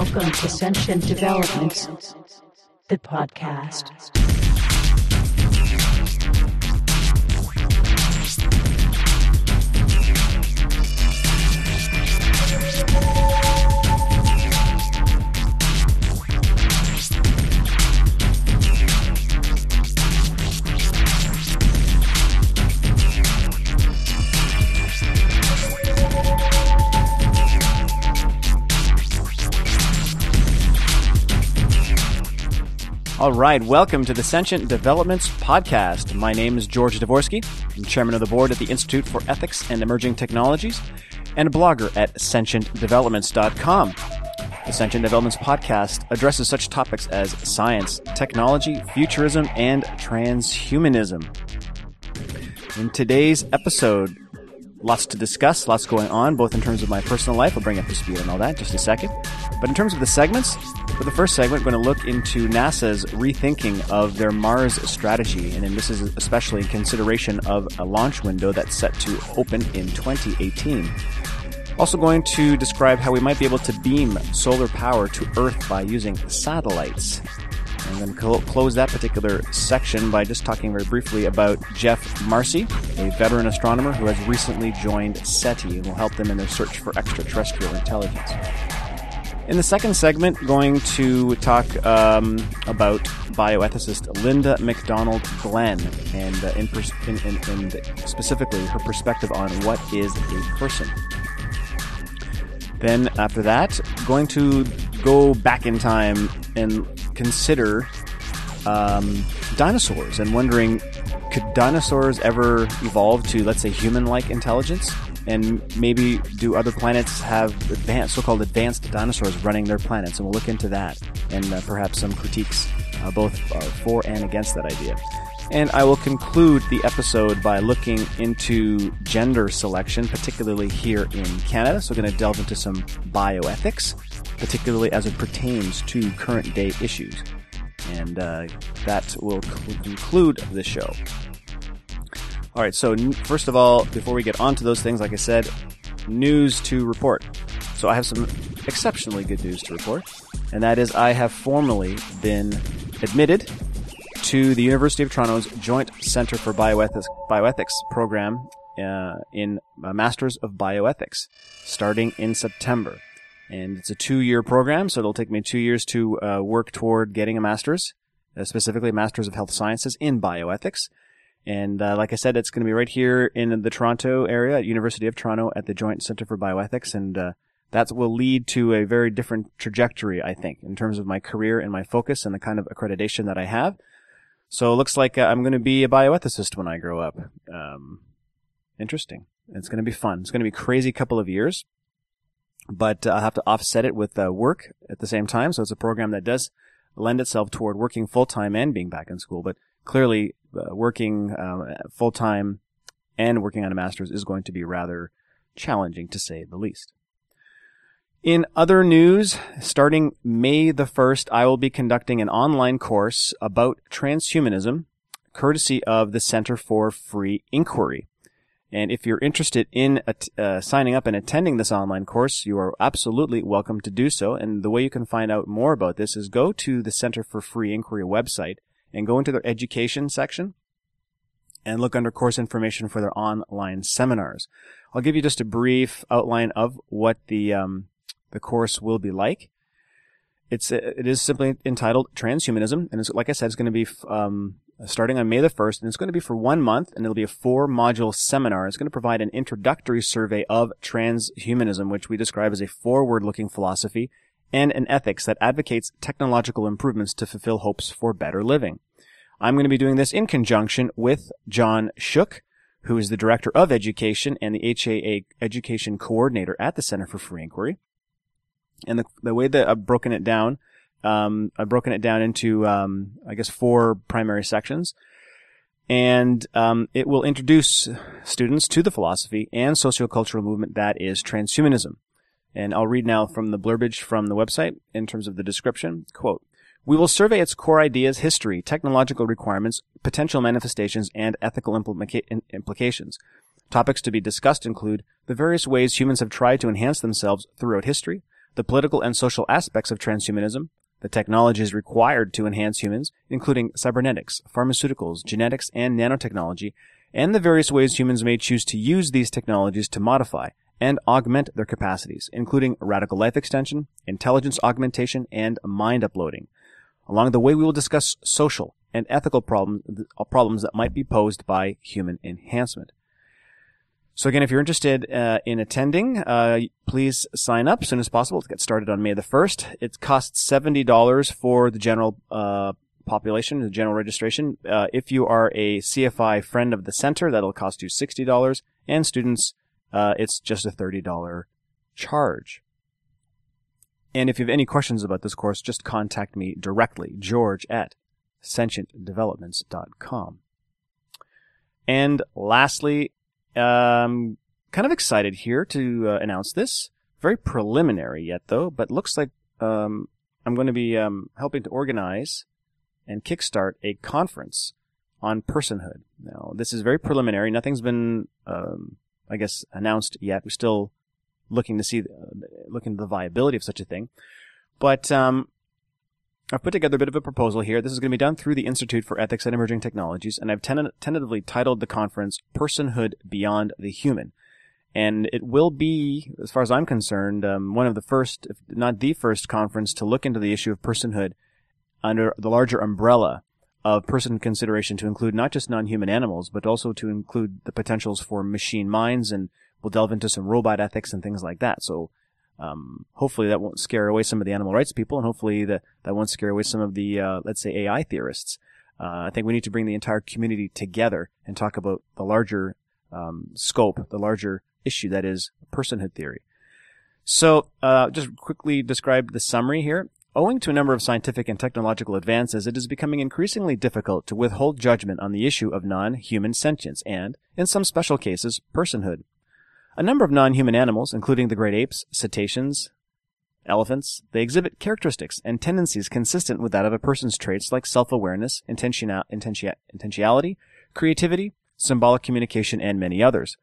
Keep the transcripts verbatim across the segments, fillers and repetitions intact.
Welcome to Sentient Developments, the podcast. All right, welcome to the Sentient Developments Podcast. My name is George Dvorsky. I'm chairman of the board at the Institute for Ethics and Emerging Technologies and a blogger at sentient developments dot com. The Sentient Developments Podcast addresses such topics as science, technology, futurism, and transhumanism. In today's episode, lots to discuss, lots going on, both in terms of my personal life, I'll bring up the speed and all that in just a second. But in terms of the segments, for the first segment, we're going to look into NASA's rethinking of their Mars strategy. And then this is especially in consideration of a launch window that's set to open in twenty eighteen. Also going to describe how we might be able to beam solar power to Earth by using satellites. And then cl- close that particular section by just talking very briefly about Jeff Marcy, a veteran astronomer who has recently joined SETI and will help them in their search for extraterrestrial intelligence. In the second segment, going to talk um, about bioethicist Linda MacDonald Glenn and, uh, in pers- in, in, in specifically her perspective on what is a person. Then after that, going to go back in time and consider um, dinosaurs and wondering, could dinosaurs ever evolve to, let's say, human-like intelligence? And maybe do other planets have advanced, so-called advanced dinosaurs running their planets? And we'll look into that and uh, perhaps some critiques uh, both uh, for and against that idea. And I will conclude the episode by looking into gender selection, particularly here in Canada. So we're going to delve into some bioethics, particularly as it pertains to current day issues. And uh, that will conclude the show. All right, so first of all, before we get on to those things, like I said, news to report. So I have some exceptionally good news to report, and that is I have formally been admitted to the University of Toronto's Joint Centre for Bioethics, Bioethics program uh, in a Masters of Bioethics, starting in September. And it's a two-year program, so it'll take me two years to uh, work toward getting a Master's, uh, specifically a Master's of Health Sciences in Bioethics. And uh, like I said, it's going to be right here in the Toronto area at University of Toronto at the Joint Centre for Bioethics. And uh, that will lead to a very different trajectory, I think, in terms of my career and my focus and the kind of accreditation that I have. So it looks like uh, I'm going to be a bioethicist when I grow up. Um, interesting. It's going to be fun. It's going to be a crazy couple of years. But uh, I'll have to offset it with uh, work at the same time. So it's a program that does lend itself toward working full-time and being back in school. But clearly, Uh, working uh, full-time and working on a master's is going to be rather challenging, to say the least. In other news, starting May the first, I will be conducting an online course about transhumanism, courtesy of the Center for Free Inquiry. And if you're interested in at- uh, signing up and attending this online course, you are absolutely welcome to do so. And the way you can find out more about this is go to the Center for Free Inquiry website and go into their education section and look under course information for their online seminars. I'll give you just a brief outline of what the um, the course will be like. It's it is simply entitled Transhumanism, and it's, like I said, it's going to be um, starting on May the first, and it's going to be for one month, and it'll be a four-module seminar. It's going to provide an introductory survey of transhumanism, which we describe as a forward-looking philosophy and an ethics that advocates technological improvements to fulfill hopes for better living. I'm going to be doing this in conjunction with John Shook, who is the Director of Education and the H A A Education Coordinator at the Center for Free Inquiry. And the, the way that I've broken it down, um, I've broken it down into, um, I guess, four primary sections. And um, it will introduce students to the philosophy and sociocultural movement that is transhumanism. And I'll read now from the blurbage from the website in terms of the description. Quote, "We will survey its core ideas, history, technological requirements, potential manifestations, and ethical implica- implications. Topics to be discussed include the various ways humans have tried to enhance themselves throughout history, the political and social aspects of transhumanism, the technologies required to enhance humans, including cybernetics, pharmaceuticals, genetics, and nanotechnology, and the various ways humans may choose to use these technologies to modify and augment their capacities, including radical life extension, intelligence augmentation, and mind uploading. Along the way, we will discuss social and ethical problem, problems that might be posed by human enhancement. So again, if you're interested uh, in attending, uh, please sign up as soon as possible. Let's get started on May the first. It costs seventy dollars for the general uh, population, the general registration. Uh, if you are a C F I friend of the center, that'll cost you sixty dollars. And students, uh, it's just a thirty dollars charge. And if you have any questions about this course, just contact me directly, George at sentient developments dot com. And lastly, um, kind of excited here to uh, announce this. Very preliminary yet, though, but looks like um, I'm going to be um, helping to organize and kickstart a conference on personhood. Now, this is very preliminary. Nothing's been, um, I guess, announced yet. We're still looking to see, uh, looking at the viability of such a thing. But um, I've put together a bit of a proposal here. This is going to be done through the Institute for Ethics and Emerging Technologies, and I've ten- tentatively titled the conference Personhood Beyond the Human. And it will be, as far as I'm concerned, um, one of the first, if not the first conference to look into the issue of personhood under the larger umbrella of person consideration to include not just non-human animals, but also to include the potentials for machine minds, and we'll delve into some robot ethics and things like that. So um, hopefully that won't scare away some of the animal rights people, and hopefully the, that won't scare away some of the, uh, let's say, A I theorists. Uh, I think we need to bring the entire community together and talk about the larger um, scope, the larger issue that is personhood theory. So uh, just quickly describe the summary here. Owing to a number of scientific and technological advances, it is becoming increasingly difficult to withhold judgment on the issue of non-human sentience and, in some special cases, personhood. A number of non-human animals, including the great apes, cetaceans, elephants, they exhibit characteristics and tendencies consistent with that of a person's traits like self-awareness, intentional, intention, intentionality, creativity, symbolic communication, and many others.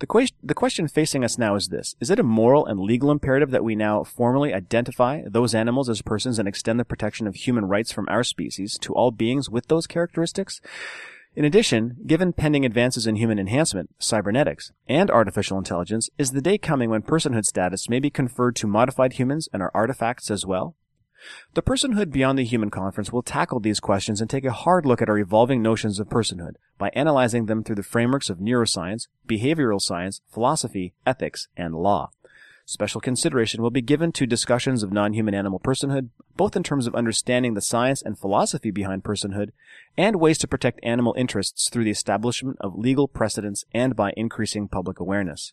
The, que- the question facing us now is this. Is it a moral and legal imperative that we now formally identify those animals as persons and extend the protection of human rights from our species to all beings with those characteristics? In addition, given pending advances in human enhancement, cybernetics, and artificial intelligence, is the day coming when personhood status may be conferred to modified humans and our artifacts as well? The Personhood Beyond the Human Conference will tackle these questions and take a hard look at our evolving notions of personhood by analyzing them through the frameworks of neuroscience, behavioral science, philosophy, ethics, and law. Special consideration will be given to discussions of non-human animal personhood, both in terms of understanding the science and philosophy behind personhood, and ways to protect animal interests through the establishment of legal precedents and by increasing public awareness.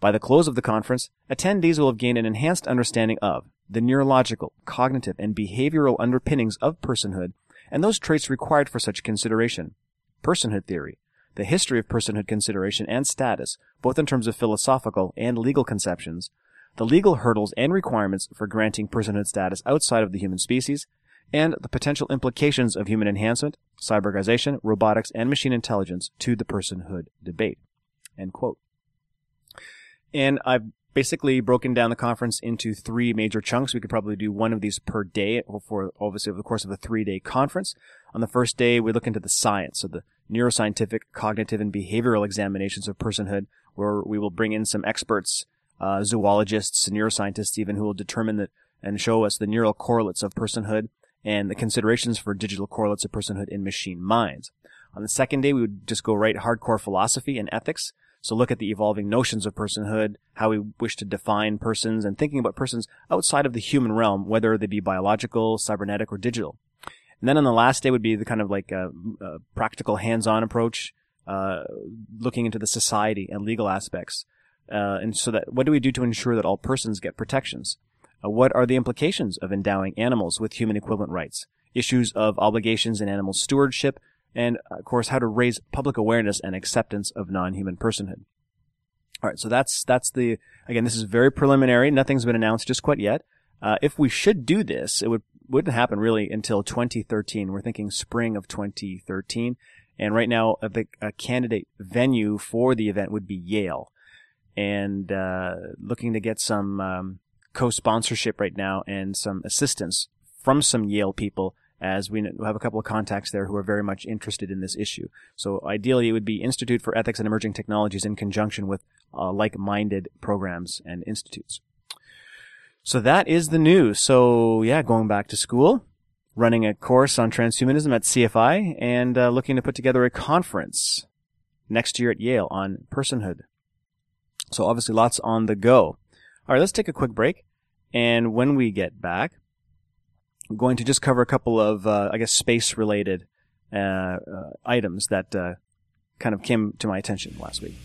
By the close of the conference, attendees will have gained an enhanced understanding of the neurological, cognitive, and behavioral underpinnings of personhood and those traits required for such consideration, personhood theory, the history of personhood consideration and status, both in terms of philosophical and legal conceptions, the legal hurdles and requirements for granting personhood status outside of the human species, and the potential implications of human enhancement, cyborgization, robotics, and machine intelligence to the personhood debate. End quote. And I've basically broken down the conference into three major chunks. We could probably do one of these per day, for obviously over the course of a three-day conference. On the first day, we look into the science, so the neuroscientific, cognitive, and behavioral examinations of personhood, where we will bring in some experts, uh, zoologists, neuroscientists even, who will determine the, and show us the neural correlates of personhood and the considerations for digital correlates of personhood in machine minds. On the second day, we would just go right hardcore philosophy and ethics. So look at the evolving notions of personhood, how we wish to define persons, and thinking about persons outside of the human realm, whether they be biological, cybernetic, or digital. And then on the last day would be the kind of like a, a practical hands-on approach, uh, looking into the society and legal aspects. Uh, and so that what do we do to ensure that all persons get protections? Uh, what are the implications of endowing animals with human equivalent rights? Issues of obligations in animal stewardship, and, of course, how to raise public awareness and acceptance of non-human personhood. All right, so that's that's the, again, this is very preliminary. Nothing's been announced just quite yet. Uh, if we should do this, it would, wouldn't happen really until twenty thirteen. We're thinking spring of twenty thirteen. And right now, a, big, a candidate venue for the event would be Yale. And uh, looking to get some um, co-sponsorship right now and some assistance from some Yale people, as we have a couple of contacts there who are very much interested in this issue. So ideally, it would be Institute for Ethics and Emerging Technologies in conjunction with uh, like-minded programs and institutes. So that is the news. So yeah, going back to school, running a course on transhumanism at C F I, and uh, looking to put together a conference next year at Yale on personhood. So obviously lots on the go. All right, let's take a quick break. And when we get back, I'm going to just cover a couple of, uh, I guess, space-related uh, uh, items that uh, kind of came to my attention last week.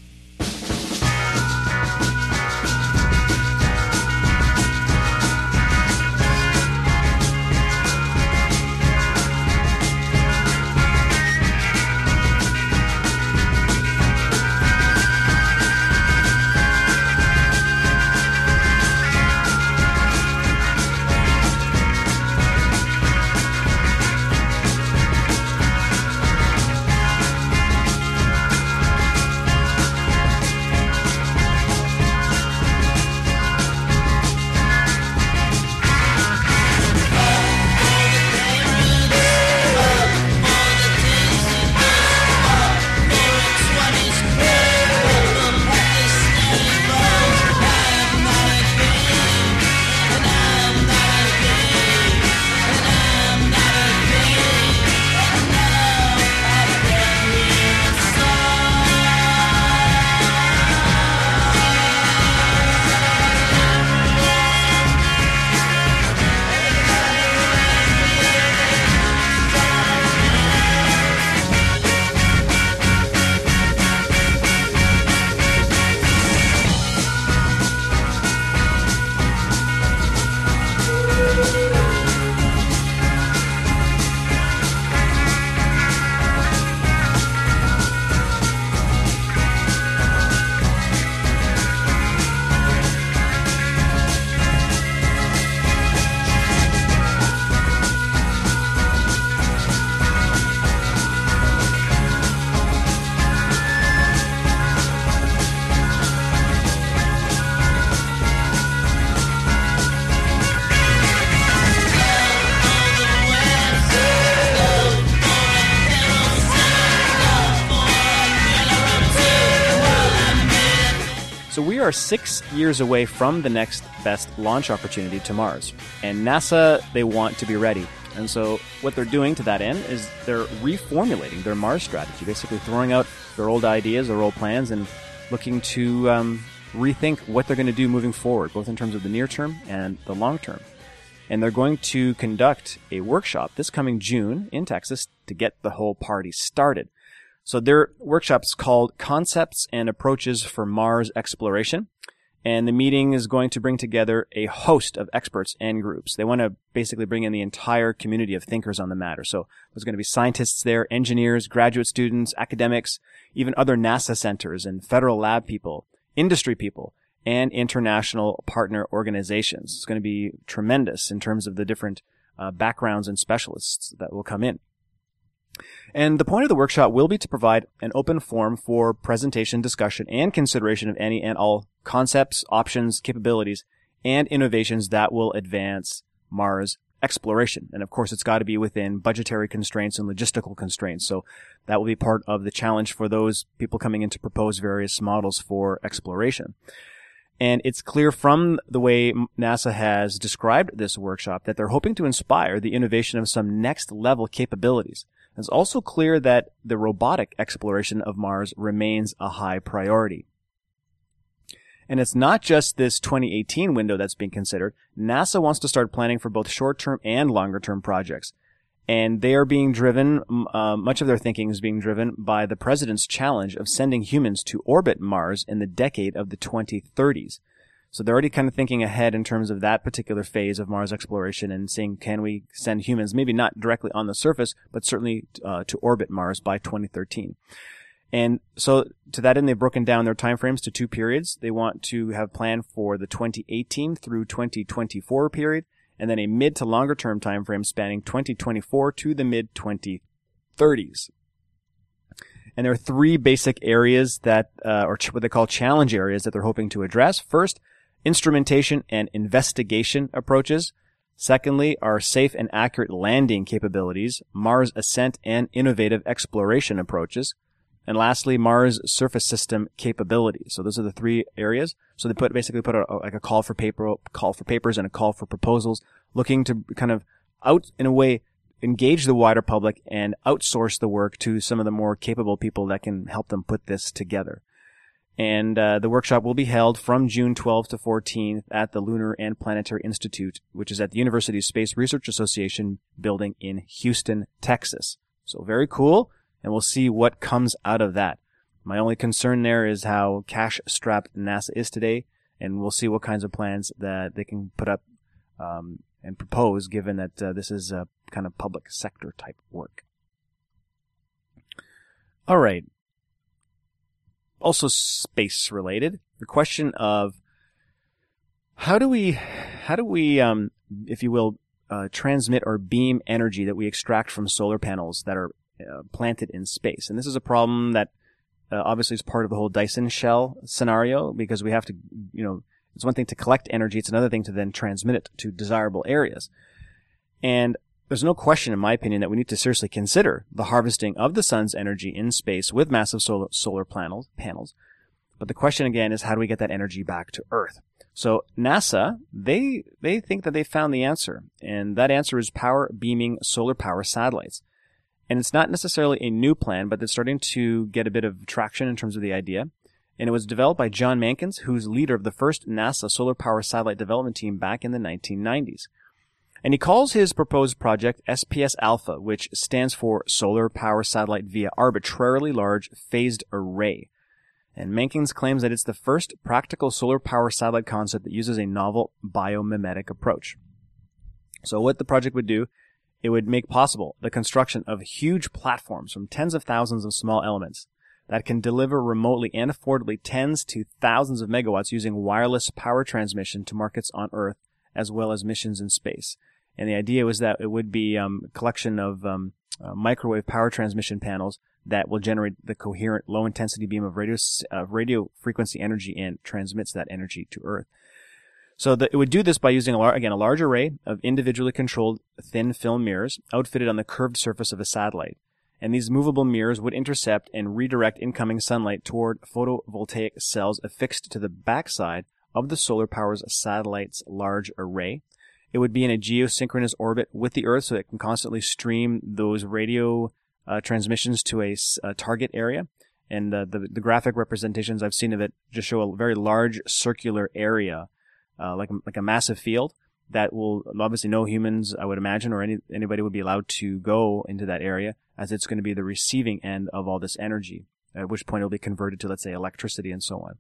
Are six years away from the next best launch opportunity to Mars. And NASA, they want to be ready. And so what they're doing to that end is they're reformulating their Mars strategy, basically throwing out their old ideas, their old plans, and looking to um, rethink what they're going to do moving forward, both in terms of the near term and the long term. And they're going to conduct a workshop this coming June in Texas to get the whole party started. So their workshop's called Concepts and Approaches for Mars Exploration, and the meeting is going to bring together a host of experts and groups. They want to basically bring in the entire community of thinkers on the matter. So there's going to be scientists there, engineers, graduate students, academics, even other NASA centers and federal lab people, industry people, and international partner organizations. It's going to be tremendous in terms of the different uh, backgrounds and specialists that will come in. And the point of the workshop will be to provide an open forum for presentation, discussion, and consideration of any and all concepts, options, capabilities, and innovations that will advance Mars exploration. And of course, it's got to be within budgetary constraints and logistical constraints. So that will be part of the challenge for those people coming in to propose various models for exploration. And it's clear from the way NASA has described this workshop that they're hoping to inspire the innovation of some next-level capabilities. It's also clear that the robotic exploration of Mars remains a high priority. And it's not just this twenty eighteen window that's being considered. NASA wants to start planning for both short-term and longer-term projects. And they are being driven, uh, much of their thinking is being driven by the president's challenge of sending humans to orbit Mars in the decade of the twenty thirties. So they're already kind of thinking ahead in terms of that particular phase of Mars exploration and seeing, can we send humans, maybe not directly on the surface, but certainly uh, to orbit Mars by twenty thirteen. And so to that end, they've broken down their timeframes to two periods. They want to have planned for the twenty eighteen through twenty twenty-four period, and then a mid to longer term timeframe spanning twenty twenty-four to the mid twenty thirties. And there are three basic areas that, uh, or ch- what they call challenge areas that they're hoping to address. First, instrumentation and investigation approaches. Secondly, our safe and accurate landing capabilities, Mars ascent and innovative exploration approaches. And lastly, Mars surface system capabilities. So those are the three areas. So they put basically put out like a call for paper, call for papers and a call for proposals, looking to kind of out in a way engage the wider public and outsource the work to some of the more capable people that can help them put this together. And uh, the workshop will be held from June twelfth to fourteenth at the Lunar and Planetary Institute, which is at the University of Space Research Association building in Houston, Texas. So very cool, and we'll see what comes out of that. My only concern there is how cash-strapped NASA is today, and we'll see what kinds of plans that they can put up um, and propose, given that uh, this is a kind of public sector type work. All right. Also space-related, the question of how do we, how do we, um, if you will, uh, transmit or beam energy that we extract from solar panels that are uh, planted in space. And this is a problem that uh, obviously is part of the whole Dyson shell scenario, because we have to, you know, it's one thing to collect energy, it's another thing to then transmit it to desirable areas. And there's no question, in my opinion, that we need to seriously consider the harvesting of the sun's energy in space with massive solar, solar panels, panels. But the question, again, is how do we get that energy back to Earth? So NASA, they they think that they found the answer, and that answer is power beaming solar power satellites. And it's not necessarily a new plan, but it's starting to get a bit of traction in terms of the idea. And it was developed by John Mankins, who's leader of the first NASA solar power satellite development team back in the nineteen nineties. And he calls his proposed project S P S-Alpha, which stands for Solar Power Satellite via Arbitrarily Large Phased Array. And Mankins claims that it's the first practical solar power satellite concept that uses a novel biomimetic approach. So what the project would do, it would make possible the construction of huge platforms from tens of thousands of small elements that can deliver remotely and affordably tens to thousands of megawatts using wireless power transmission to markets on Earth, as well as missions in space. And the idea was that it would be um, a collection of um, uh, microwave power transmission panels that will generate the coherent low-intensity beam of radio, uh, radio frequency energy and transmits that energy to Earth. So the, it would do this by using, a lar- again, a large array of individually controlled thin film mirrors outfitted on the curved surface of a satellite. And these movable mirrors would intercept and redirect incoming sunlight toward photovoltaic cells affixed to the backside of the solar power's satellite's large array. It would be in a geosynchronous orbit with the Earth, so it can constantly stream those radio uh, transmissions to a uh, target area. And uh, the, the graphic representations I've seen of it just show a very large circular area, uh, like, like a massive field, that will obviously no humans, I would imagine, or any anybody would be allowed to go into that area, as it's going to be the receiving end of all this energy, at which point it will be converted to, let's say, electricity and so on.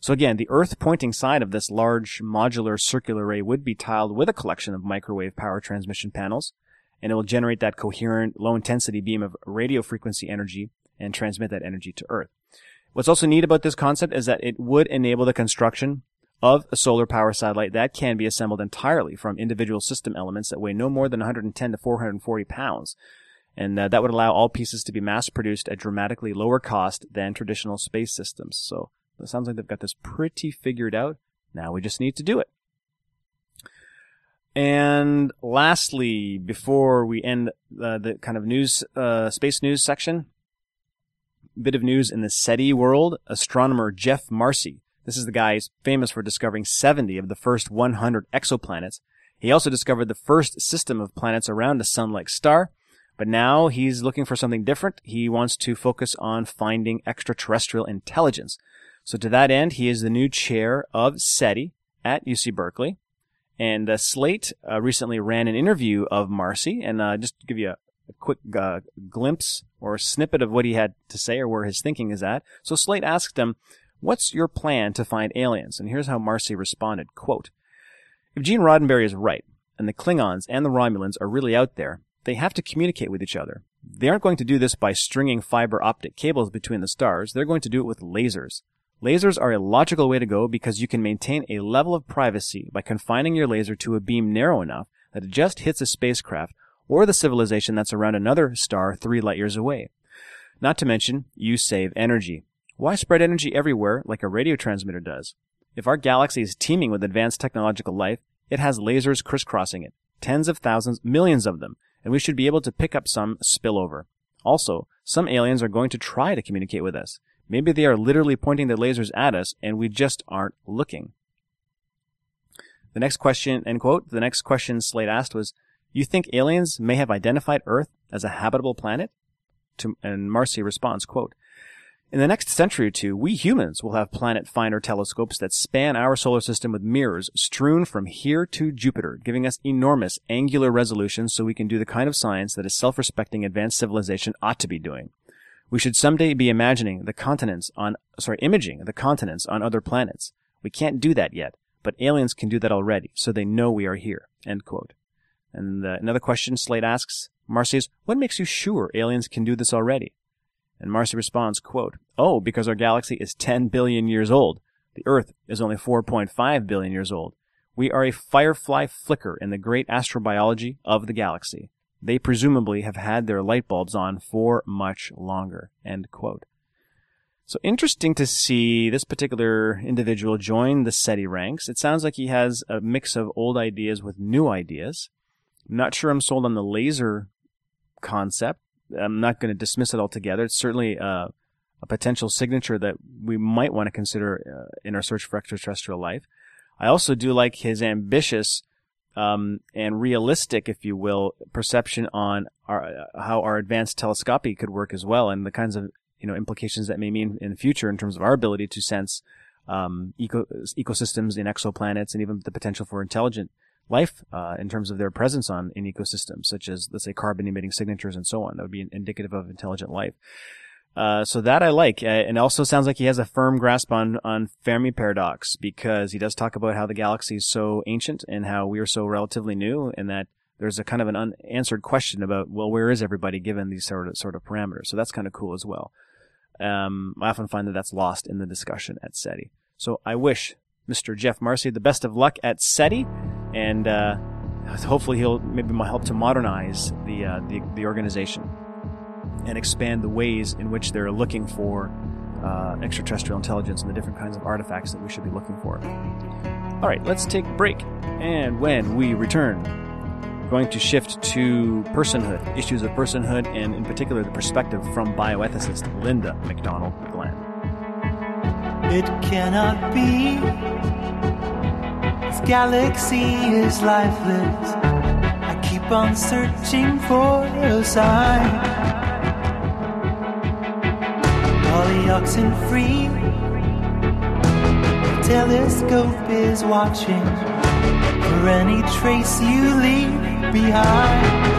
So again, the Earth-pointing side of this large modular circular array would be tiled with a collection of microwave power transmission panels, and it will generate that coherent, low-intensity beam of radio frequency energy and transmit that energy to Earth. What's also neat about this concept is that it would enable the construction of a solar power satellite that can be assembled entirely from individual system elements that weigh no more than one hundred ten to four hundred forty pounds, and uh, that would allow all pieces to be mass-produced at dramatically lower cost than traditional space systems. So it sounds like they've got this pretty figured out. Now we just need to do it. And lastly, before we end uh, the kind of news, uh, space news section, a bit of news in the SETI world. Astronomer Jeff Marcy, this is the guy who's famous for discovering seventy of the first one hundred exoplanets. He also discovered the first system of planets around a sun-like star. But now he's looking for something different. He wants to focus on finding extraterrestrial intelligence. So to that end, he is the new chair of SETI at U C Berkeley. And uh, Slate uh, recently ran an interview of Marcy. And uh, just to give you a, a quick uh, glimpse or a snippet of what he had to say or where his thinking is at. So Slate asked him, "What's your plan to find aliens?" And here's how Marcy responded, quote, "If Gene Roddenberry is right, and the Klingons and the Romulans are really out there, they have to communicate with each other. They aren't going to do this by stringing fiber optic cables between the stars. They're going to do it with lasers. Lasers are a logical way to go because you can maintain a level of privacy by confining your laser to a beam narrow enough that it just hits a spacecraft or the civilization that's around another star three light years away. Not to mention, you save energy. Why spread energy everywhere like a radio transmitter does? If our galaxy is teeming with advanced technological life, it has lasers crisscrossing it, tens of thousands, millions of them, and we should be able to pick up some spillover. Also, some aliens are going to try to communicate with us. Maybe they are literally pointing their lasers at us, and we just aren't looking. The next question, end quote, the next question Slate asked was, you think aliens may have identified Earth as a habitable planet? To, and Marcy responds, quote, in the next century or two, we humans will have planet-finder telescopes that span our solar system with mirrors strewn from here to Jupiter, giving us enormous angular resolution so we can do the kind of science that a self-respecting advanced civilization ought to be doing. We should someday be imagining the continents on, sorry, imaging the continents on other planets. We can't do that yet, but aliens can do that already, so they know we are here, end quote. And uh, another question Slate asks, Marcy is, what makes you sure aliens can do this already? And Marcy responds, quote, oh, because our galaxy is ten billion years old. The Earth is only four point five billion years old. We are a firefly flicker in the great astrobiology of the galaxy. They presumably have had their light bulbs on for much longer, end quote. So interesting to see this particular individual join the SETI ranks. It sounds like he has a mix of old ideas with new ideas. I'm not sure I'm sold on the laser concept. I'm not going to dismiss it altogether. It's certainly uh, a potential signature that we might want to consider uh, in our search for extraterrestrial life. I also do like his ambitious um, and realistic, if you will, perception on our, uh, how our advanced telescopy could work as well, and the kinds of you know implications that may mean in the future in terms of our ability to sense um, eco- ecosystems in exoplanets, and even the potential for intelligent life uh, in terms of their presence on in ecosystems, such as, let's say, carbon-emitting signatures and so on. That would be indicative of intelligent life. Uh, so that I like. Uh, and also sounds like he has a firm grasp on, on Fermi paradox, because he does talk about how the galaxy is so ancient and how we are so relatively new, and that there's a kind of an unanswered question about, well, where is everybody given these sort of, sort of parameters? So that's kind of cool as well. Um, I often find that that's lost in the discussion at SETI. So I wish Mister Jeff Marcy the best of luck at SETI. And uh, hopefully he'll maybe help to modernize the, uh, the the organization and expand the ways in which they're looking for uh, extraterrestrial intelligence and the different kinds of artifacts that we should be looking for. All right, let's take a break. And when we return, we're going to shift to personhood, issues of personhood, and in particular the perspective from bioethicist Linda MacDonald Glenn. It cannot be. This galaxy is lifeless. I keep on searching for a sign. Polyoxin free. The telescope is watching for any trace you leave behind.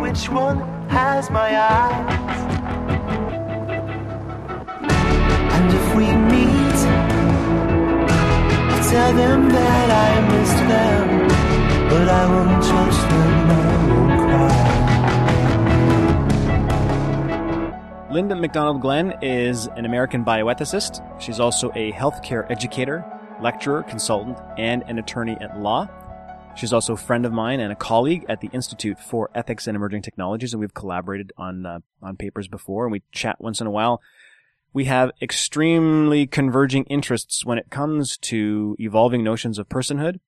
Which one has my eyes? And if we meet, I'll tell them that I missed them, but I won't judge them, I won't cry. Linda MacDonald Glenn is an American bioethicist. She's also a healthcare educator, lecturer, consultant, and an attorney at law. She's also a friend of mine and a colleague at the Institute for Ethics and Emerging Technologies, and we've collaborated on uh, on papers before, and we chat once in a while. We have extremely converging interests when it comes to evolving notions of personhood,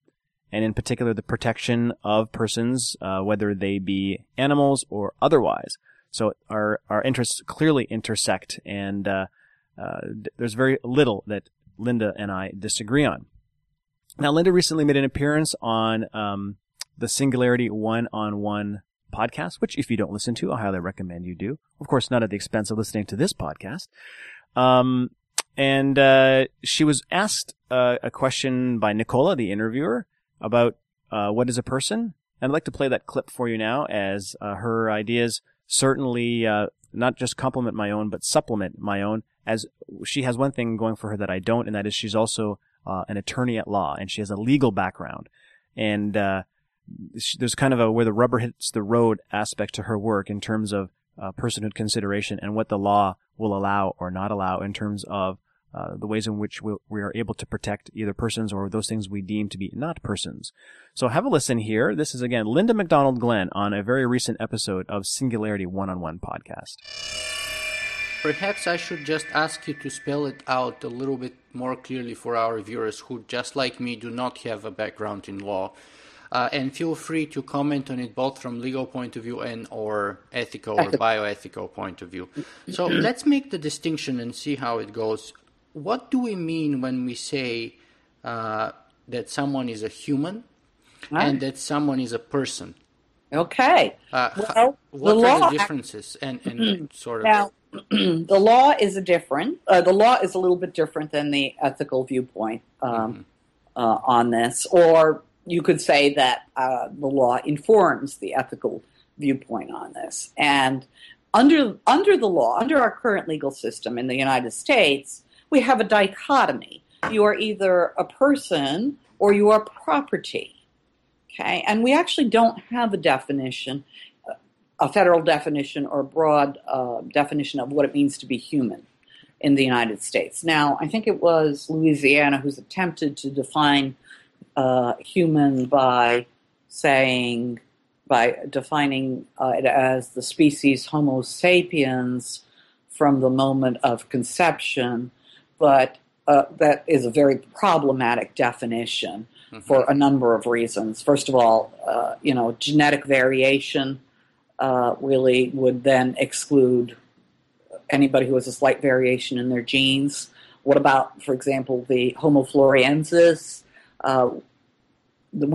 and in particular the protection of persons, uh, whether they be animals or otherwise. So our our interests clearly intersect, and uh, uh, there's very little that Linda and I disagree on. Now, Linda recently made an appearance on um, the Singularity One-on-One podcast, which if you don't listen to, I highly recommend you do. Of course, not at the expense of listening to this podcast. Um, and uh, she was asked uh, a question by Nicola, the interviewer, about uh, what is a person. And I'd like to play that clip for you now, as uh, her ideas certainly uh, not just complement my own, but supplement my own, as she has one thing going for her that I don't, and that is she's also uh, an attorney at law, and she has a legal background. And uh, she, there's kind of a where the rubber hits the road aspect to her work in terms of uh, personhood consideration and what the law will allow or not allow in terms of Uh, the ways in which we, we are able to protect either persons or those things we deem to be not persons. So have a listen here. This is, again, Linda MacDonald Glenn on a very recent episode of Singularity One-on-One podcast. Perhaps I should just ask you to spell it out a little bit more clearly for our viewers who, just like me, do not have a background in law. Uh, and feel free to comment on it both from legal point of view and or ethical or bioethical point of view. So let's make the distinction and see how it goes. What do we mean when we say uh, that someone is a human right. and that someone is a person? Okay. Uh, well, what the are law, the differences? And, and sort of now, the law is a different. Uh, the law is a little bit different than the ethical viewpoint um, mm-hmm. uh, on this, or you could say that uh, the law informs the ethical viewpoint on this. And under under the law, under our current legal system in the United States, we have a dichotomy. You are either a person or you are property. Okay? And we actually don't have a definition, a federal definition or a broad uh, definition of what it means to be human in the United States. Now, I think it was Louisiana who's attempted to define uh, human by saying, by defining uh, it as the species Homo sapiens from the moment of conception. But uh, that is a very problematic definition mm-hmm. for a number of reasons. First of all, uh, you know, genetic variation uh, really would then exclude anybody who has a slight variation in their genes. What about, for example, the Homo floresiensis? Uh,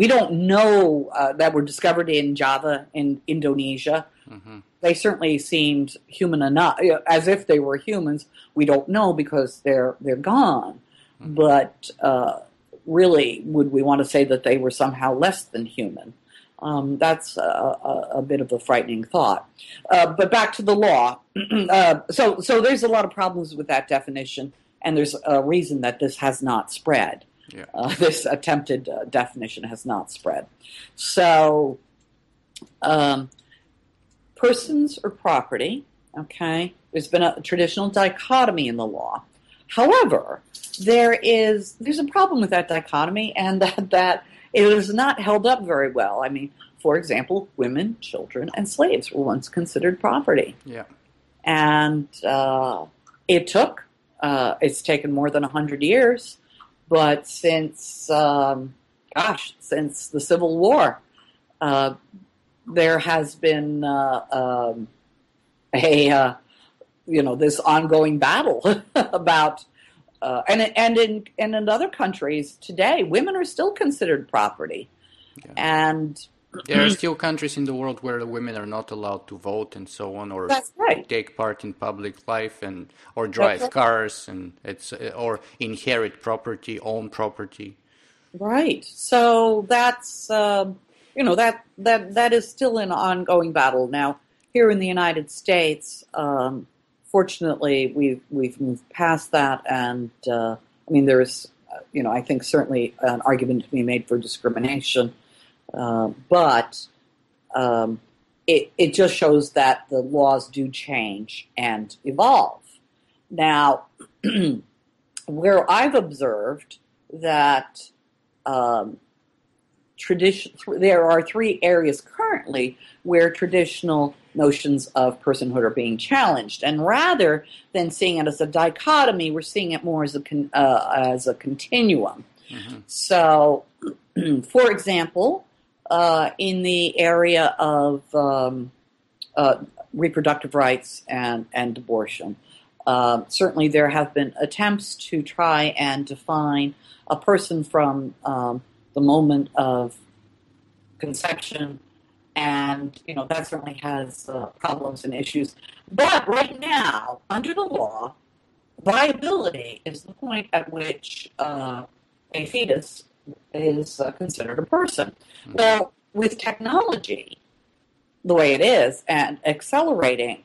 we don't know uh, that were discovered in Java in Indonesia. Mm-hmm. They certainly seemed human enough, as if they were humans. We don't know because they're they're gone. Mm-hmm. But uh, really, would we want to say that they were somehow less than human? Um, that's a, a, a bit of a frightening thought. Uh, but back to the law. uh, so so there's a lot of problems with that definition, and there's a reason that this has not spread. Yeah. Uh, this attempted uh, definition has not spread. So. Um, Persons or property, okay? There's been a traditional dichotomy in the law. However, there is there's a problem with that dichotomy, and that, that it is not held up very well. I mean, for example, women, children, and slaves were once considered property. Yeah. And uh, it took, uh, it's taken more than one hundred years, but since, um, gosh, since the Civil War, uh there has been uh, um, a, uh, you know, this ongoing battle about, uh, and and in and in other countries today, women are still considered property, yeah. and there are still countries in the world where women are not allowed to vote and so on, or that's right. take part in public life and or drive right. cars and it's or inherit property, own property. Right. So that's. Uh, You know, that, that that is still an ongoing battle. Now, here in the United States, um, fortunately, we've, we've moved past that. And, uh, I mean, there is, you know, I think certainly an argument to be made for discrimination. Uh, but um, it, it just shows that the laws do change and evolve. Now, where I've observed that... Um, Tradition. There are three areas currently where traditional notions of personhood are being challenged, and rather than seeing it as a dichotomy, we're seeing it more as a con, uh, as a continuum. Mm-hmm. So, for example, uh, in the area of um, uh, reproductive rights and and abortion, uh, certainly there have been attempts to try and define a person from um, the moment of conception, and you know that certainly has uh, problems and issues. But right now, under the law, viability is the point at which uh, a fetus is uh, considered a person. Mm-hmm. Well, with technology the way it is and accelerating,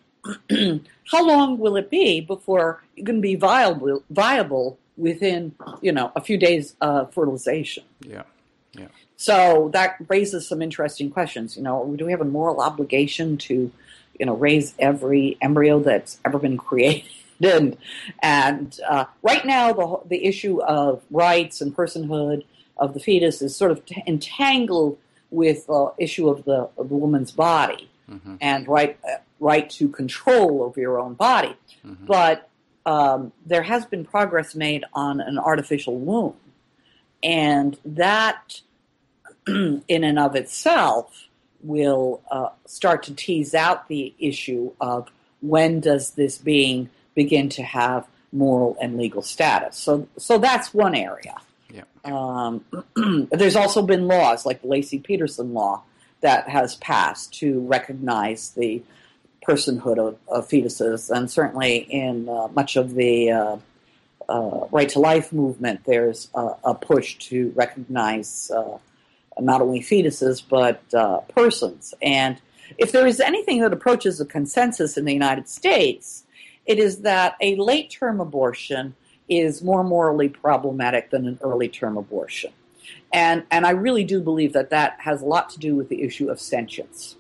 how long will it be before you can be viable viable within, you know, a few days of fertilization? Yeah, yeah. So that raises some interesting questions. You know, do we have a moral obligation to, you know, raise every embryo that's ever been created? And, and uh, right now, the the issue of rights and personhood of the fetus is sort of t- entangled with the uh, issue of the of the woman's body mm-hmm. and right uh, right to control over your own body. Mm-hmm. But um, there has been progress made on an artificial womb, and that in and of itself will uh, start to tease out the issue of when does this being begin to have moral and legal status. So so that's one area. Yeah. Um, there's also been laws like the Lacey-Peterson law that has passed to recognize the personhood of, of fetuses. And certainly in uh, much of the uh, uh, Right to Life movement, there's a, a push to recognize uh, not only fetuses but uh, persons. And if there is anything that approaches a consensus in the United States, it is that a late-term abortion is more morally problematic than an early-term abortion. And and I really do believe that that has a lot to do with the issue of sentience,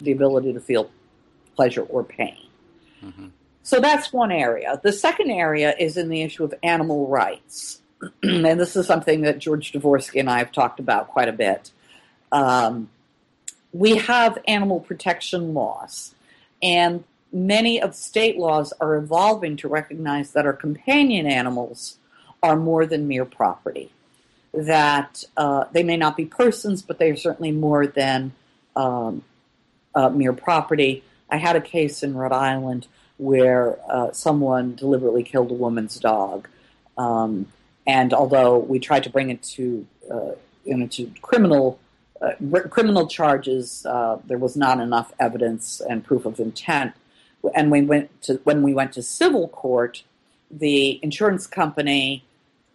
the ability to feel pleasure or pain. Mm-hmm. So that's one area. The second area is in the issue of animal rights. And this is something that George Dvorsky and I have talked about quite a bit. Um, we have animal protection laws, and many of state laws are evolving to recognize that our companion animals are more than mere property, that uh, they may not be persons, but they are certainly more than um, uh, mere property. I had a case in Rhode Island where uh, someone deliberately killed a woman's dog, um, and although we tried to bring it to, uh, you know, to criminal uh, r- criminal charges, uh, there was not enough evidence and proof of intent. And we went to, when we went to civil court, the insurance company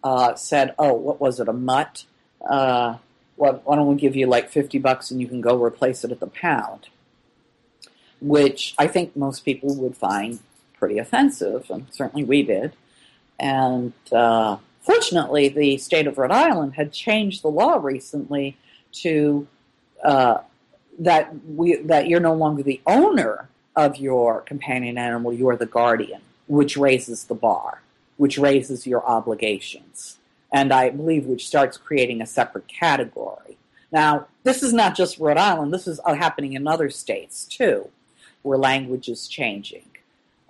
uh, said, oh, what was it, a mutt? Uh, well, why don't we give you like fifty bucks and you can go replace it at the pound, which I think most people would find pretty offensive, and certainly we did. And uh, fortunately, the state of Rhode Island had changed the law recently to uh, that we that you're no longer the owner of your companion animal, you are the guardian, which raises the bar, which raises your obligations, and I believe which starts creating a separate category. Now, this is not just Rhode Island. This is happening in other states, too, where language is changing.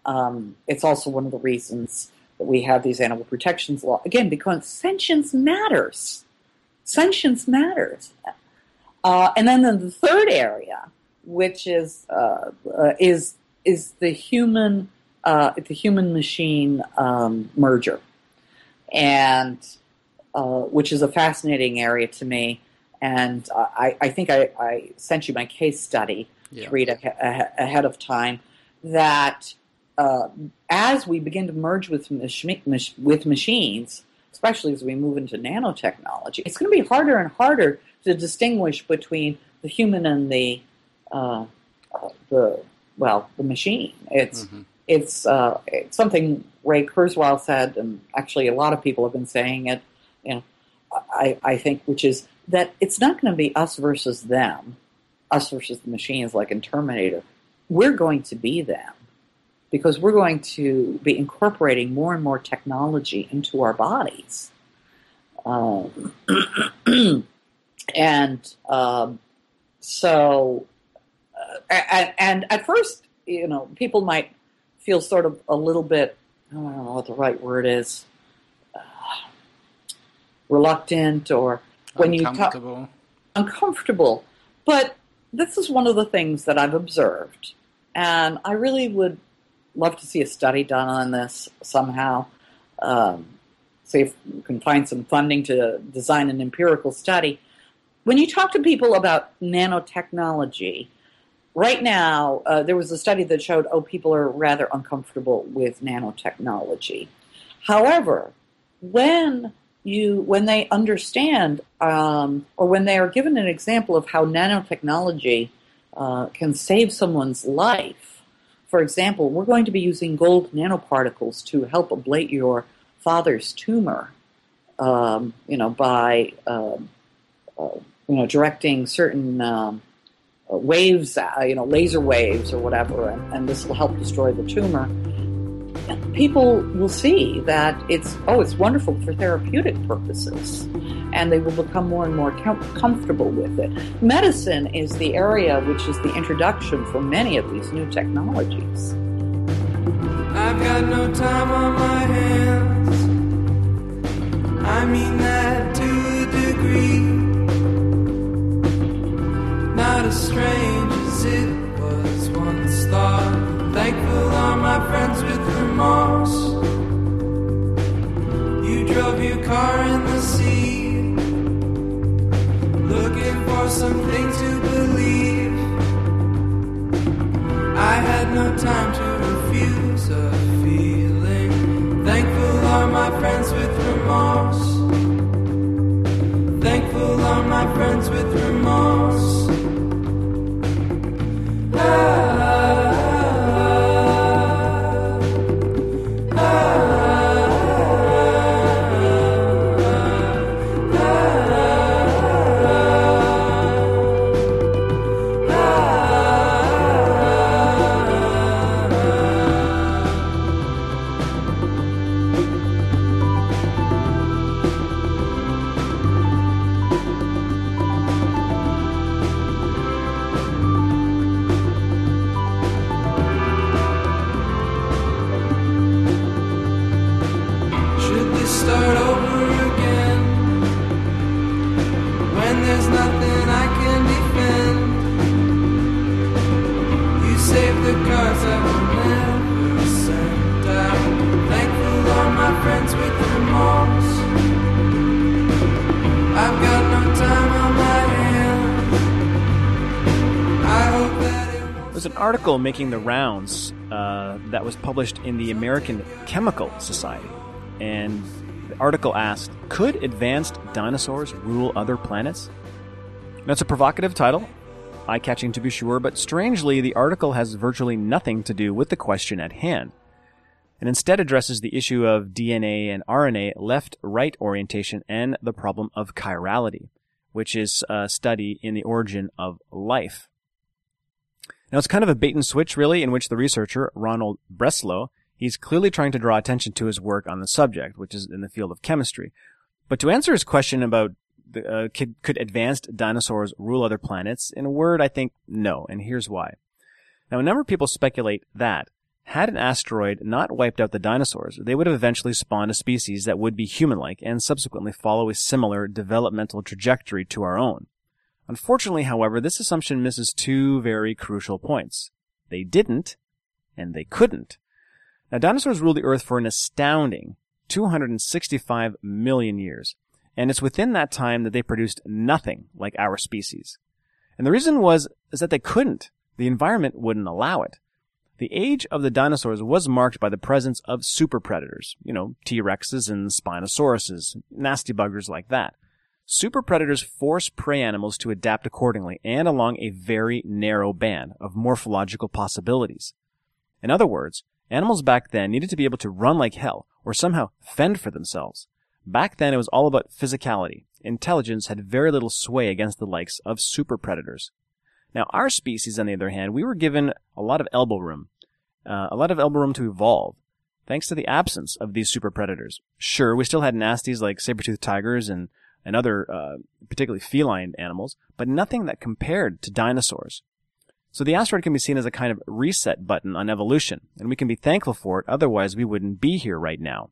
Um, it's also one of the reasons that we have these animal protections laws. Again, because sentience matters. Sentience matters. Uh, and then the third area, which is uh, uh, is is the human uh, the human machine um, merger, and uh, which is a fascinating area to me. And uh, I I think I, I sent you my case study yeah. to read a, a, ahead of time. That uh, as we begin to merge with machi- mach- with machines, especially as we move into nanotechnology, it's going to be harder and harder to distinguish between the human and the Uh, the well, the machine. It's mm-hmm. it's, uh, it's something Ray Kurzweil said, and actually a lot of people have been saying it. You know, I I think, which is that it's not going to be us versus them, us versus the machines, like in Terminator. We're going to be them because we're going to be incorporating more and more technology into our bodies, um, and um, so. Uh, and at first, you know, people might feel sort of a little bit, I don't know what the right word is, uh, reluctant or when uncomfortable. you talk, uncomfortable. But this is one of the things that I've observed. And I really would love to see a study done on this somehow. Um, see if we can find some funding to design an empirical study. When you talk to people about nanotechnology, right now, uh, there was a study that showed, oh, people are rather uncomfortable with nanotechnology. However, when you when they understand um, or when they are given an example of how nanotechnology uh, can save someone's life For example, we're going to be using gold nanoparticles to help ablate your father's tumor, um, you know, by um, uh, you know, directing certain um, waves, uh, you know, laser waves or whatever, and, and this will help destroy the tumor. And people will see that it's, oh, it's wonderful for therapeutic purposes, and they will become more and more com- comfortable with it. Medicine is the area which is the introduction for many of these new technologies. I've got no time on my hands. I mean that to a degree. Not as strange as it was once thought. Thankful are my friends with remorse. You drove your car in the sea. Looking for something to believe. I had no time to refuse a feeling. Thankful are my friends with remorse. Thankful are my friends with remorse. Ah. Article making the rounds uh, that was published in the American Chemical Society, and the article asked, could advanced dinosaurs rule other planets? That's a provocative title, eye-catching to be sure, but strangely the article has virtually nothing to do with the question at hand, and instead addresses the issue of D N A and R N A left-right orientation and the problem of chirality, which is a study in the origin of life. Now, it's kind of a bait-and-switch, really, in which the researcher, Ronald Breslow, he's clearly trying to draw attention to his work on the subject, which is in the field of chemistry. But to answer his question about the, uh, could, could advanced dinosaurs rule other planets, in a word, I think no, and here's why. Now, a number of people speculate that, had an asteroid not wiped out the dinosaurs, they would have eventually spawned a species that would be human-like and subsequently follow a similar developmental trajectory to our own. Unfortunately, however, this assumption misses two very crucial points. They didn't, and they couldn't. Now, dinosaurs ruled the Earth for an astounding two hundred sixty-five million years, and it's within that time that they produced nothing like our species. And the reason was is that they couldn't. The environment wouldn't allow it. The age of the dinosaurs was marked by the presence of super predators, you know, T-Rexes and Spinosauruses, nasty buggers like that. Super predators force prey animals to adapt accordingly and along a very narrow band of morphological possibilities. In other words, animals back then needed to be able to run like hell or somehow fend for themselves. Back then it was all about physicality. Intelligence had very little sway against the likes of super predators. Now our species, on the other hand, we were given a lot of elbow room, uh, a lot of elbow room to evolve. Thanks to the absence of these super predators. Sure, we still had nasties like saber-toothed tigers and and other uh, particularly feline animals, but nothing that compared to dinosaurs. So the asteroid can be seen as a kind of reset button on evolution, and we can be thankful for it, otherwise we wouldn't be here right now.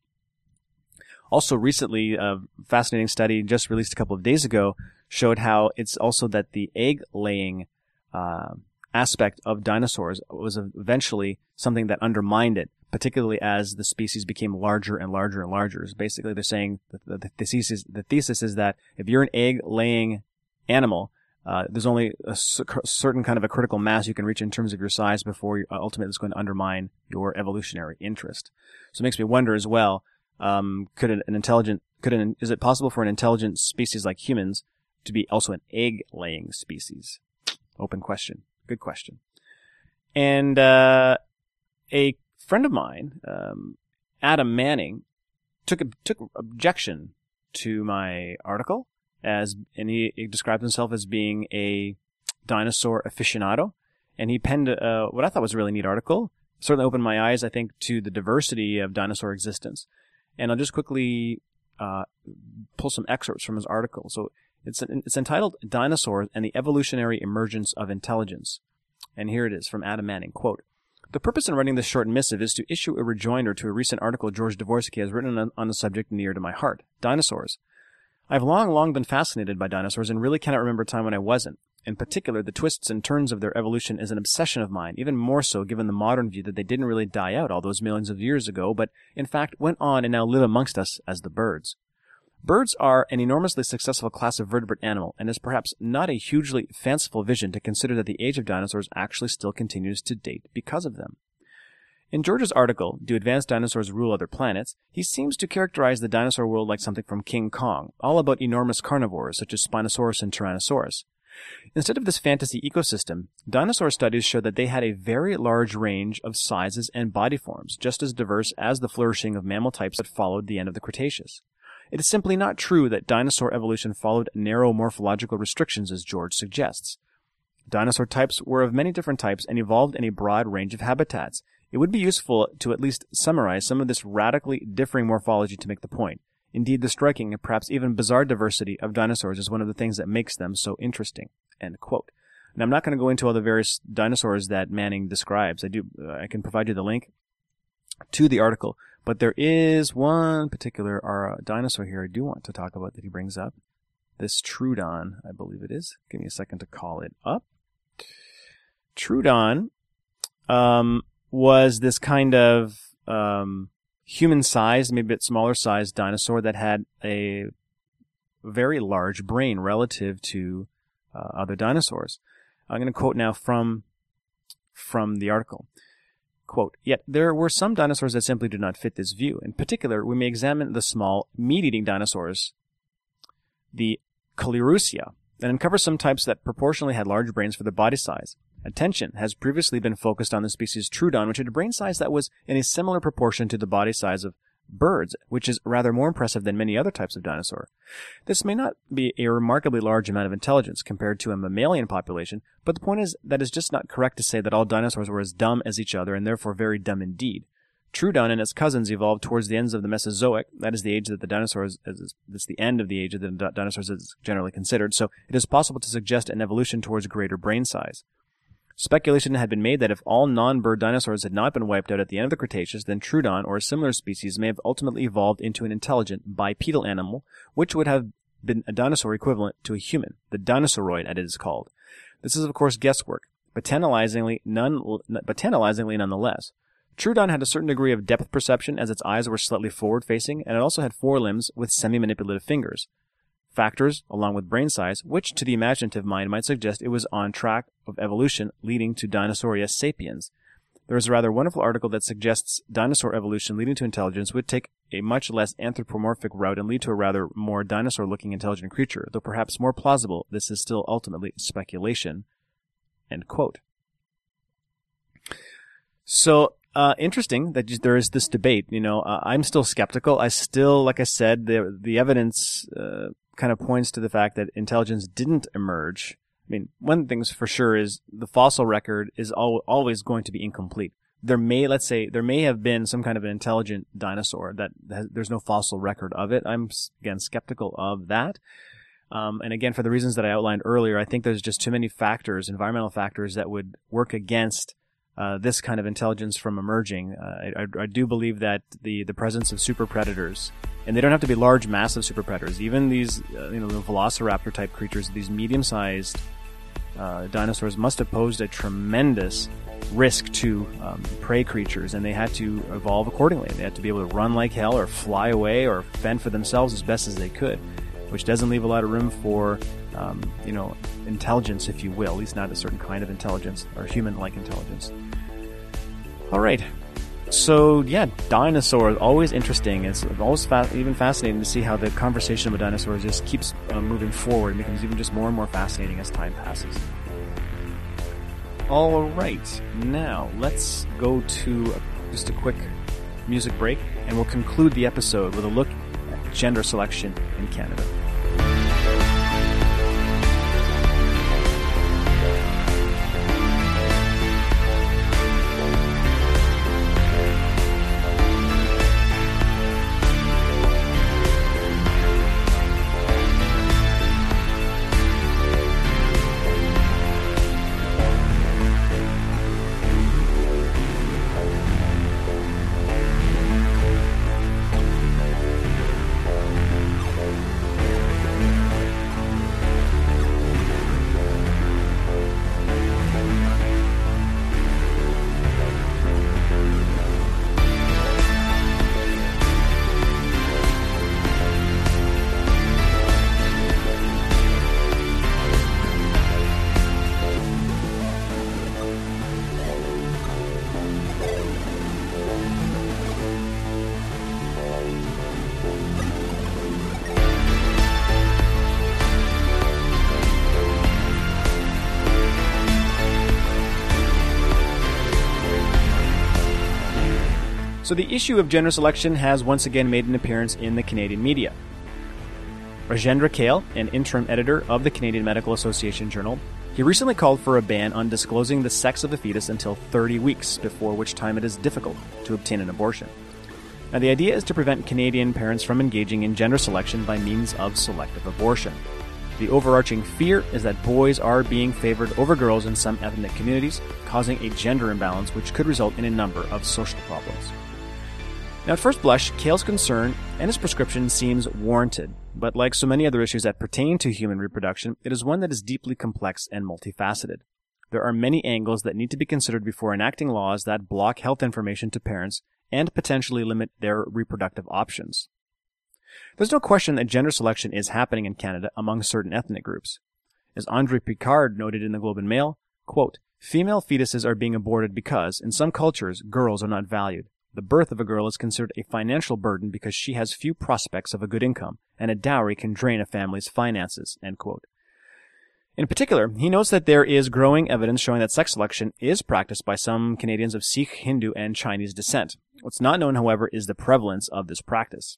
Also recently, a fascinating study just released a couple of days ago showed how it's also that the egg-laying uh, aspect of dinosaurs was eventually something that undermined it, particularly as the species became larger and larger and larger. So basically, they're saying that the thesis, the thesis is that if you're an egg-laying animal, uh, there's only a certain kind of a critical mass you can reach in terms of your size before you, uh, ultimately it's going to undermine your evolutionary interest. So it makes me wonder as well, um, could an, an intelligent, could an, is it possible for an intelligent species like humans to be also an egg-laying species? Open question. Good question. And, uh, a friend of mine, um, Adam Mann, took took objection to my article, as and he, he described himself as being a dinosaur aficionado, and he penned uh, what I thought was a really neat article. Certainly opened my eyes, I think, to the diversity of dinosaur existence. And I'll just quickly uh, pull some excerpts from his article. So it's it's entitled "Dinosaurs and the Evolutionary Emergence of Intelligence." And here it is from Adam Mann, quote, "The purpose in writing this short missive is to issue a rejoinder to a recent article George Dvorsky has written on, on a subject near to my heart, dinosaurs. I've long, long been fascinated by dinosaurs and really cannot remember a time when I wasn't. In particular, the twists and turns of their evolution is an obsession of mine, even more so given the modern view that they didn't really die out all those millions of years ago, but in fact went on and now live amongst us as the birds. Birds are an enormously successful class of vertebrate animal, and is perhaps not a hugely fanciful vision to consider that the age of dinosaurs actually still continues to date because of them. In George's article, Do Advanced Dinosaurs Rule Other Planets?, he seems to characterize the dinosaur world like something from King Kong, all about enormous carnivores such as Spinosaurus and Tyrannosaurus. Instead of this fantasy ecosystem, dinosaur studies show that they had a very large range of sizes and body forms, just as diverse as the flourishing of mammal types that followed the end of the Cretaceous. It is simply not true that dinosaur evolution followed narrow morphological restrictions as George suggests. Dinosaur types were of many different types and evolved in a broad range of habitats. It would be useful to at least summarize some of this radically differing morphology to make the point. Indeed, the striking and perhaps even bizarre diversity of dinosaurs is one of the things that makes them so interesting." End quote. And I'm not going to go into all the various dinosaurs that Manning describes. I do. Uh, I can provide you the link to the article. But there is one particular uh, dinosaur here I do want to talk about that he brings up. This Troodon, I believe it is. Give me a second to call it up. Troodon um, was this kind of um, human-sized, maybe a bit smaller-sized dinosaur that had a very large brain relative to uh, other dinosaurs. I'm going to quote now from from the article. Quote, "Yet there were some dinosaurs that simply did not fit this view. In particular, we may examine the small, meat-eating dinosaurs, the Coelurosauria, and uncover some types that proportionally had large brains for their body size. Attention has previously been focused on the species Troodon, which had a brain size that was in a similar proportion to the body size of birds, which is rather more impressive than many other types of dinosaur. This may not be a remarkably large amount of intelligence compared to a mammalian population, but the point is that it's just not correct to say that all dinosaurs were as dumb as each other and therefore very dumb indeed. Troodon and its cousins evolved towards the ends of the Mesozoic, that is the age that the dinosaurs, that's the end of the age of the dinosaurs is generally considered, so it is possible to suggest an evolution towards greater brain size. Speculation had been made that if all non-bird dinosaurs had not been wiped out at the end of the Cretaceous, then Troodon or a similar species may have ultimately evolved into an intelligent bipedal animal, which would have been a dinosaur equivalent to a human, the dinosauroid as it is called. This is of course guesswork, but tantalizingly, none, but tantalizingly nonetheless. Troodon had a certain degree of depth perception as its eyes were slightly forward-facing, and it also had forelimbs with semi-manipulative fingers. Factors, along with brain size, which to the imaginative mind might suggest it was on track of evolution leading to Dinosauria sapiens. There is a rather wonderful article that suggests dinosaur evolution leading to intelligence would take a much less anthropomorphic route and lead to a rather more dinosaur-looking intelligent creature, though perhaps more plausible, this is still ultimately speculation." End quote. So, Uh, interesting that there is this debate. You know, uh, I'm still skeptical. I still, like I said, the the evidence uh, kind of points to the fact that intelligence didn't emerge. I mean, one thing's for sure is the fossil record is al- always going to be incomplete. There may, let's say, there may have been some kind of an intelligent dinosaur that has, there's no fossil record of it. I'm, again, skeptical of that. Um, and again, for the reasons that I outlined earlier, I think there's just too many factors, environmental factors, that would work against Uh, this kind of intelligence from emerging. Uh, I, I do believe that the, the presence of super predators, and they don't have to be large, massive super predators, even these uh, you know, the velociraptor type creatures, these medium-sized uh, dinosaurs must have posed a tremendous risk to um, prey creatures, and they had to evolve accordingly. They had to be able to run like hell or fly away or fend for themselves as best as they could, which doesn't leave a lot of room for um, you know, intelligence, if you will, at least not a certain kind of intelligence or human-like intelligence. All right. So, yeah, dinosaurs, always interesting. It's always fa- even fascinating to see how the conversation about dinosaurs just keeps uh, moving forward and becomes even just more and more fascinating as time passes. All right, now let's go to just a quick music break, and we'll conclude the episode with a look at gender selection in Canada. So the issue of gender selection has once again made an appearance in the Canadian media. Rajendra Kale, an interim editor of the Canadian Medical Association Journal, he recently called for a ban on disclosing the sex of the fetus until thirty weeks, before which time it is difficult to obtain an abortion. Now, the idea is to prevent Canadian parents from engaging in gender selection by means of selective abortion. The overarching fear is that boys are being favored over girls in some ethnic communities, causing a gender imbalance which could result in a number of social problems. Now, at first blush, Kale's concern and his prescription seems warranted, but like so many other issues that pertain to human reproduction, it is one that is deeply complex and multifaceted. There are many angles that need to be considered before enacting laws that block health information to parents and potentially limit their reproductive options. There's no question that gender selection is happening in Canada among certain ethnic groups. As Andre Picard noted in the Globe and Mail, quote, "Female fetuses are being aborted because, in some cultures, girls are not valued. The birth of a girl is considered a financial burden because she has few prospects of a good income, and a dowry can drain a family's finances," end quote. In particular, he notes that there is growing evidence showing that sex selection is practiced by some Canadians of Sikh, Hindu, and Chinese descent. What's not known, however, is the prevalence of this practice.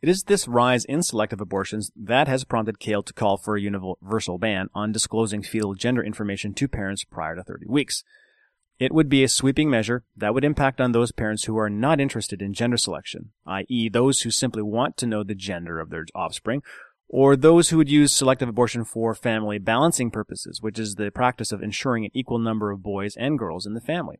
It is this rise in selective abortions that has prompted Kale to call for a universal ban on disclosing fetal gender information to parents prior to thirty weeks. It would be a sweeping measure that would impact on those parents who are not interested in gender selection, that is those who simply want to know the gender of their offspring, or those who would use selective abortion for family balancing purposes, which is the practice of ensuring an equal number of boys and girls in the family.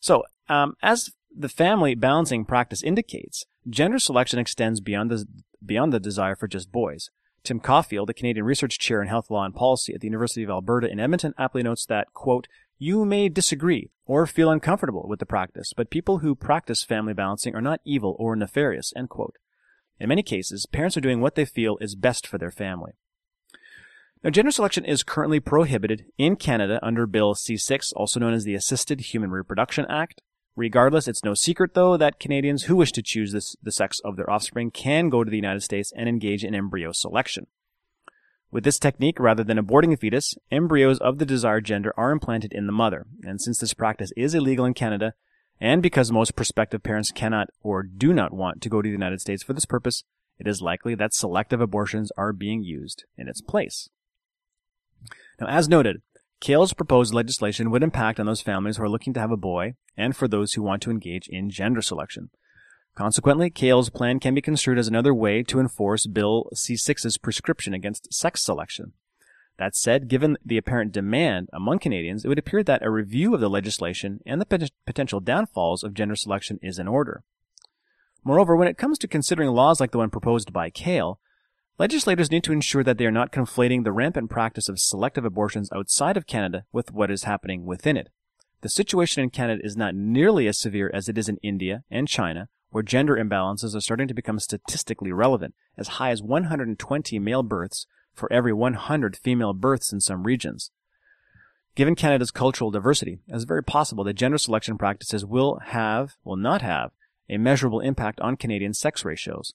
So, um, as the family balancing practice indicates, gender selection extends beyond the, beyond the desire for just boys. Tim Caulfield, the Canadian Research Chair in Health Law and Policy at the University of Alberta in Edmonton, aptly notes that, quote, "You may disagree or feel uncomfortable with the practice, but people who practice family balancing are not evil or nefarious," end quote. In many cases, parents are doing what they feel is best for their family. Now, gender selection is currently prohibited in Canada under Bill C six, also known as the Assisted Human Reproduction Act. Regardless, it's no secret, though, that Canadians who wish to choose this, the sex of their offspring can go to the United States and engage in embryo selection. With this technique, rather than aborting a fetus, embryos of the desired gender are implanted in the mother. And since this practice is illegal in Canada, and because most prospective parents cannot or do not want to go to the United States for this purpose, it is likely that selective abortions are being used in its place. Now, as noted, Kale's proposed legislation would impact on those families who are looking to have a boy and for those who want to engage in gender selection. Consequently, Kale's plan can be construed as another way to enforce Bill C six's prescription against sex selection. That said, given the apparent demand among Canadians, it would appear that a review of the legislation and the pot- potential downfalls of gender selection is in order. Moreover, when it comes to considering laws like the one proposed by Kale, legislators need to ensure that they are not conflating the rampant practice of selective abortions outside of Canada with what is happening within it. The situation in Canada is not nearly as severe as it is in India and China, where gender imbalances are starting to become statistically relevant, as high as one hundred twenty male births for every one hundred female births in some regions. Given Canada's cultural diversity, it is very possible that gender selection practices will have, will not have, a measurable impact on Canadian sex ratios.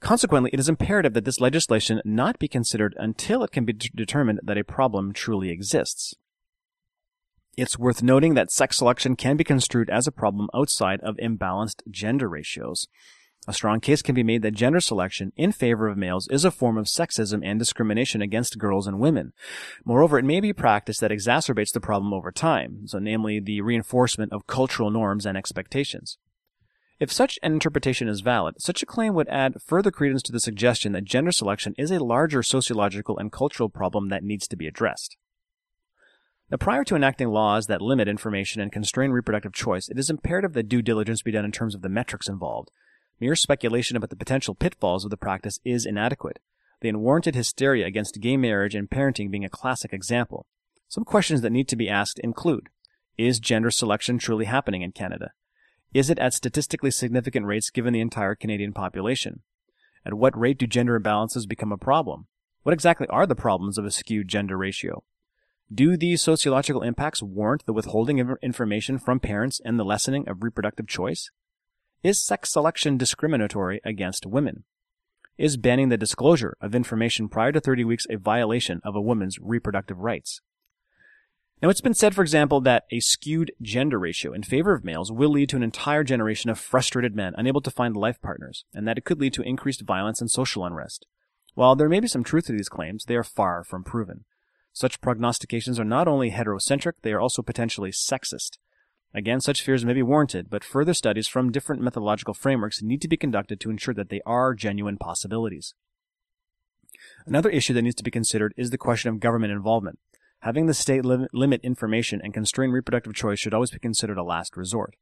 Consequently, it is imperative that this legislation not be considered until it can be de- determined that a problem truly exists. It's worth noting that sex selection can be construed as a problem outside of imbalanced gender ratios. A strong case can be made that gender selection in favor of males is a form of sexism and discrimination against girls and women. Moreover, it may be practice that exacerbates the problem over time, so namely the reinforcement of cultural norms and expectations. If such an interpretation is valid, such a claim would add further credence to the suggestion that gender selection is a larger sociological and cultural problem that needs to be addressed. Now, prior to enacting laws that limit information and constrain reproductive choice, it is imperative that due diligence be done in terms of the metrics involved. Mere speculation about the potential pitfalls of the practice is inadequate. The unwarranted hysteria against gay marriage and parenting being a classic example. Some questions that need to be asked include: Is gender selection truly happening in Canada? Is it at statistically significant rates given the entire Canadian population? At what rate do gender imbalances become a problem? What exactly are the problems of a skewed gender ratio? Do these sociological impacts warrant the withholding of information from parents and the lessening of reproductive choice? Is sex selection discriminatory against women? Is banning the disclosure of information prior to thirty weeks a violation of a woman's reproductive rights? Now, it's been said, for example, that a skewed gender ratio in favor of males will lead to an entire generation of frustrated men unable to find life partners, and that it could lead to increased violence and social unrest. While there may be some truth to these claims, they are far from proven. Such prognostications are not only heterocentric, they are also potentially sexist. Again, such fears may be warranted, but further studies from different methodological frameworks need to be conducted to ensure that they are genuine possibilities. Another issue that needs to be considered is the question of government involvement. Having the state lim- limit information and constrain reproductive choice should always be considered a last resort.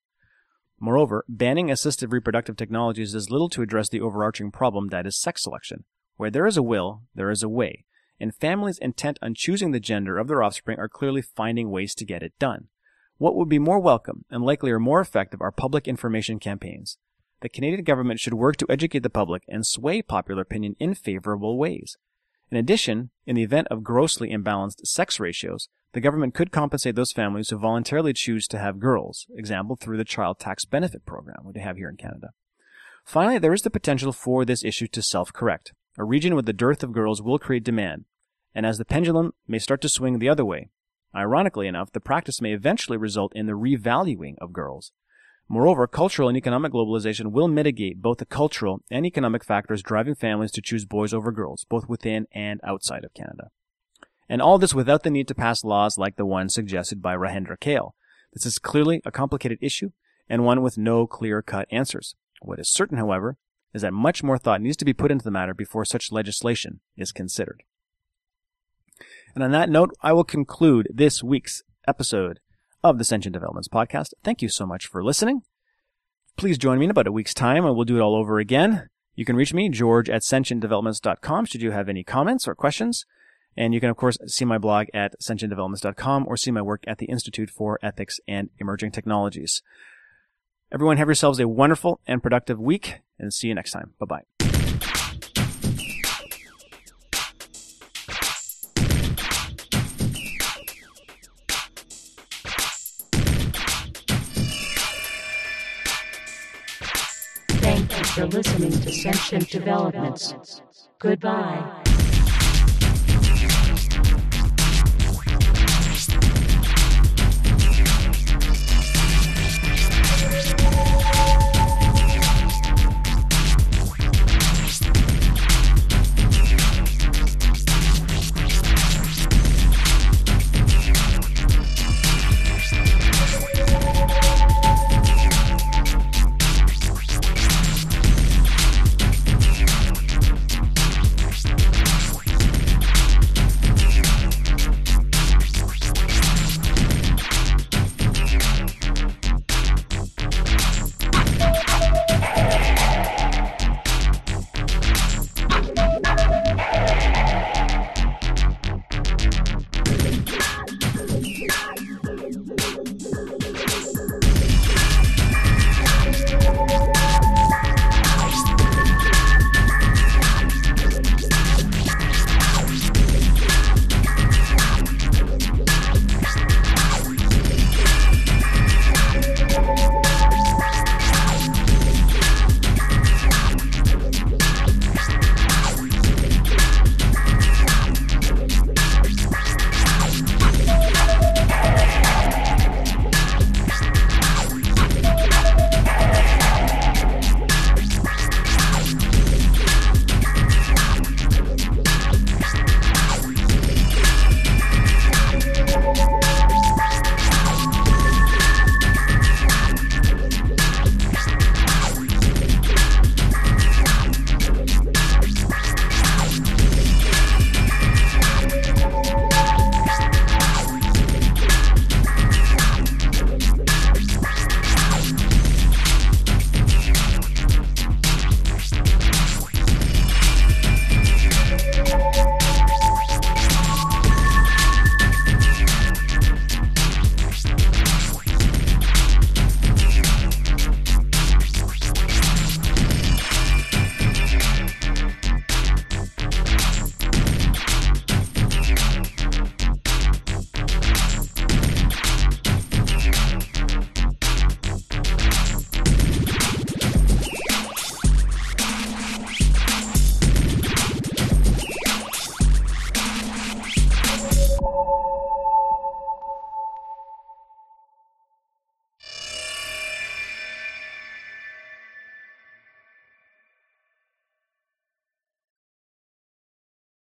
Moreover, banning assistive reproductive technologies does little to address the overarching problem that is sex selection. Where there is a will, there is a way, and families intent on choosing the gender of their offspring are clearly finding ways to get it done. What would be more welcome and likely are more effective are public information campaigns. The Canadian government should work to educate the public and sway popular opinion in favorable ways. In addition, in the event of grossly imbalanced sex ratios, the government could compensate those families who voluntarily choose to have girls, example through the Child Tax Benefit Program we have here in Canada. Finally, there is the potential for this issue to self-correct. A region with the dearth of girls will create demand, and as the pendulum may start to swing the other way, ironically enough, the practice may eventually result in the revaluing of girls. Moreover, cultural and economic globalization will mitigate both the cultural and economic factors driving families to choose boys over girls, both within and outside of Canada. And all this without the need to pass laws like the one suggested by Rajendra Kale. This is clearly a complicated issue and one with no clear-cut answers. What is certain, however, is that much more thought needs to be put into the matter before such legislation is considered. And on that note, I will conclude this week's episode of the Sentient Developments Podcast. Thank you so much for listening. Please join me in about a week's time, and we'll do it all over again. You can reach me, George, at sentient developments dot com, should you have any comments or questions. And you can, of course, see my blog at sentient developments dot com or see my work at the Institute for Ethics and Emerging Technologies. Everyone, have yourselves a wonderful and productive week, and see you next time. Bye-bye. Thank you for listening to Sentient Developments. Goodbye.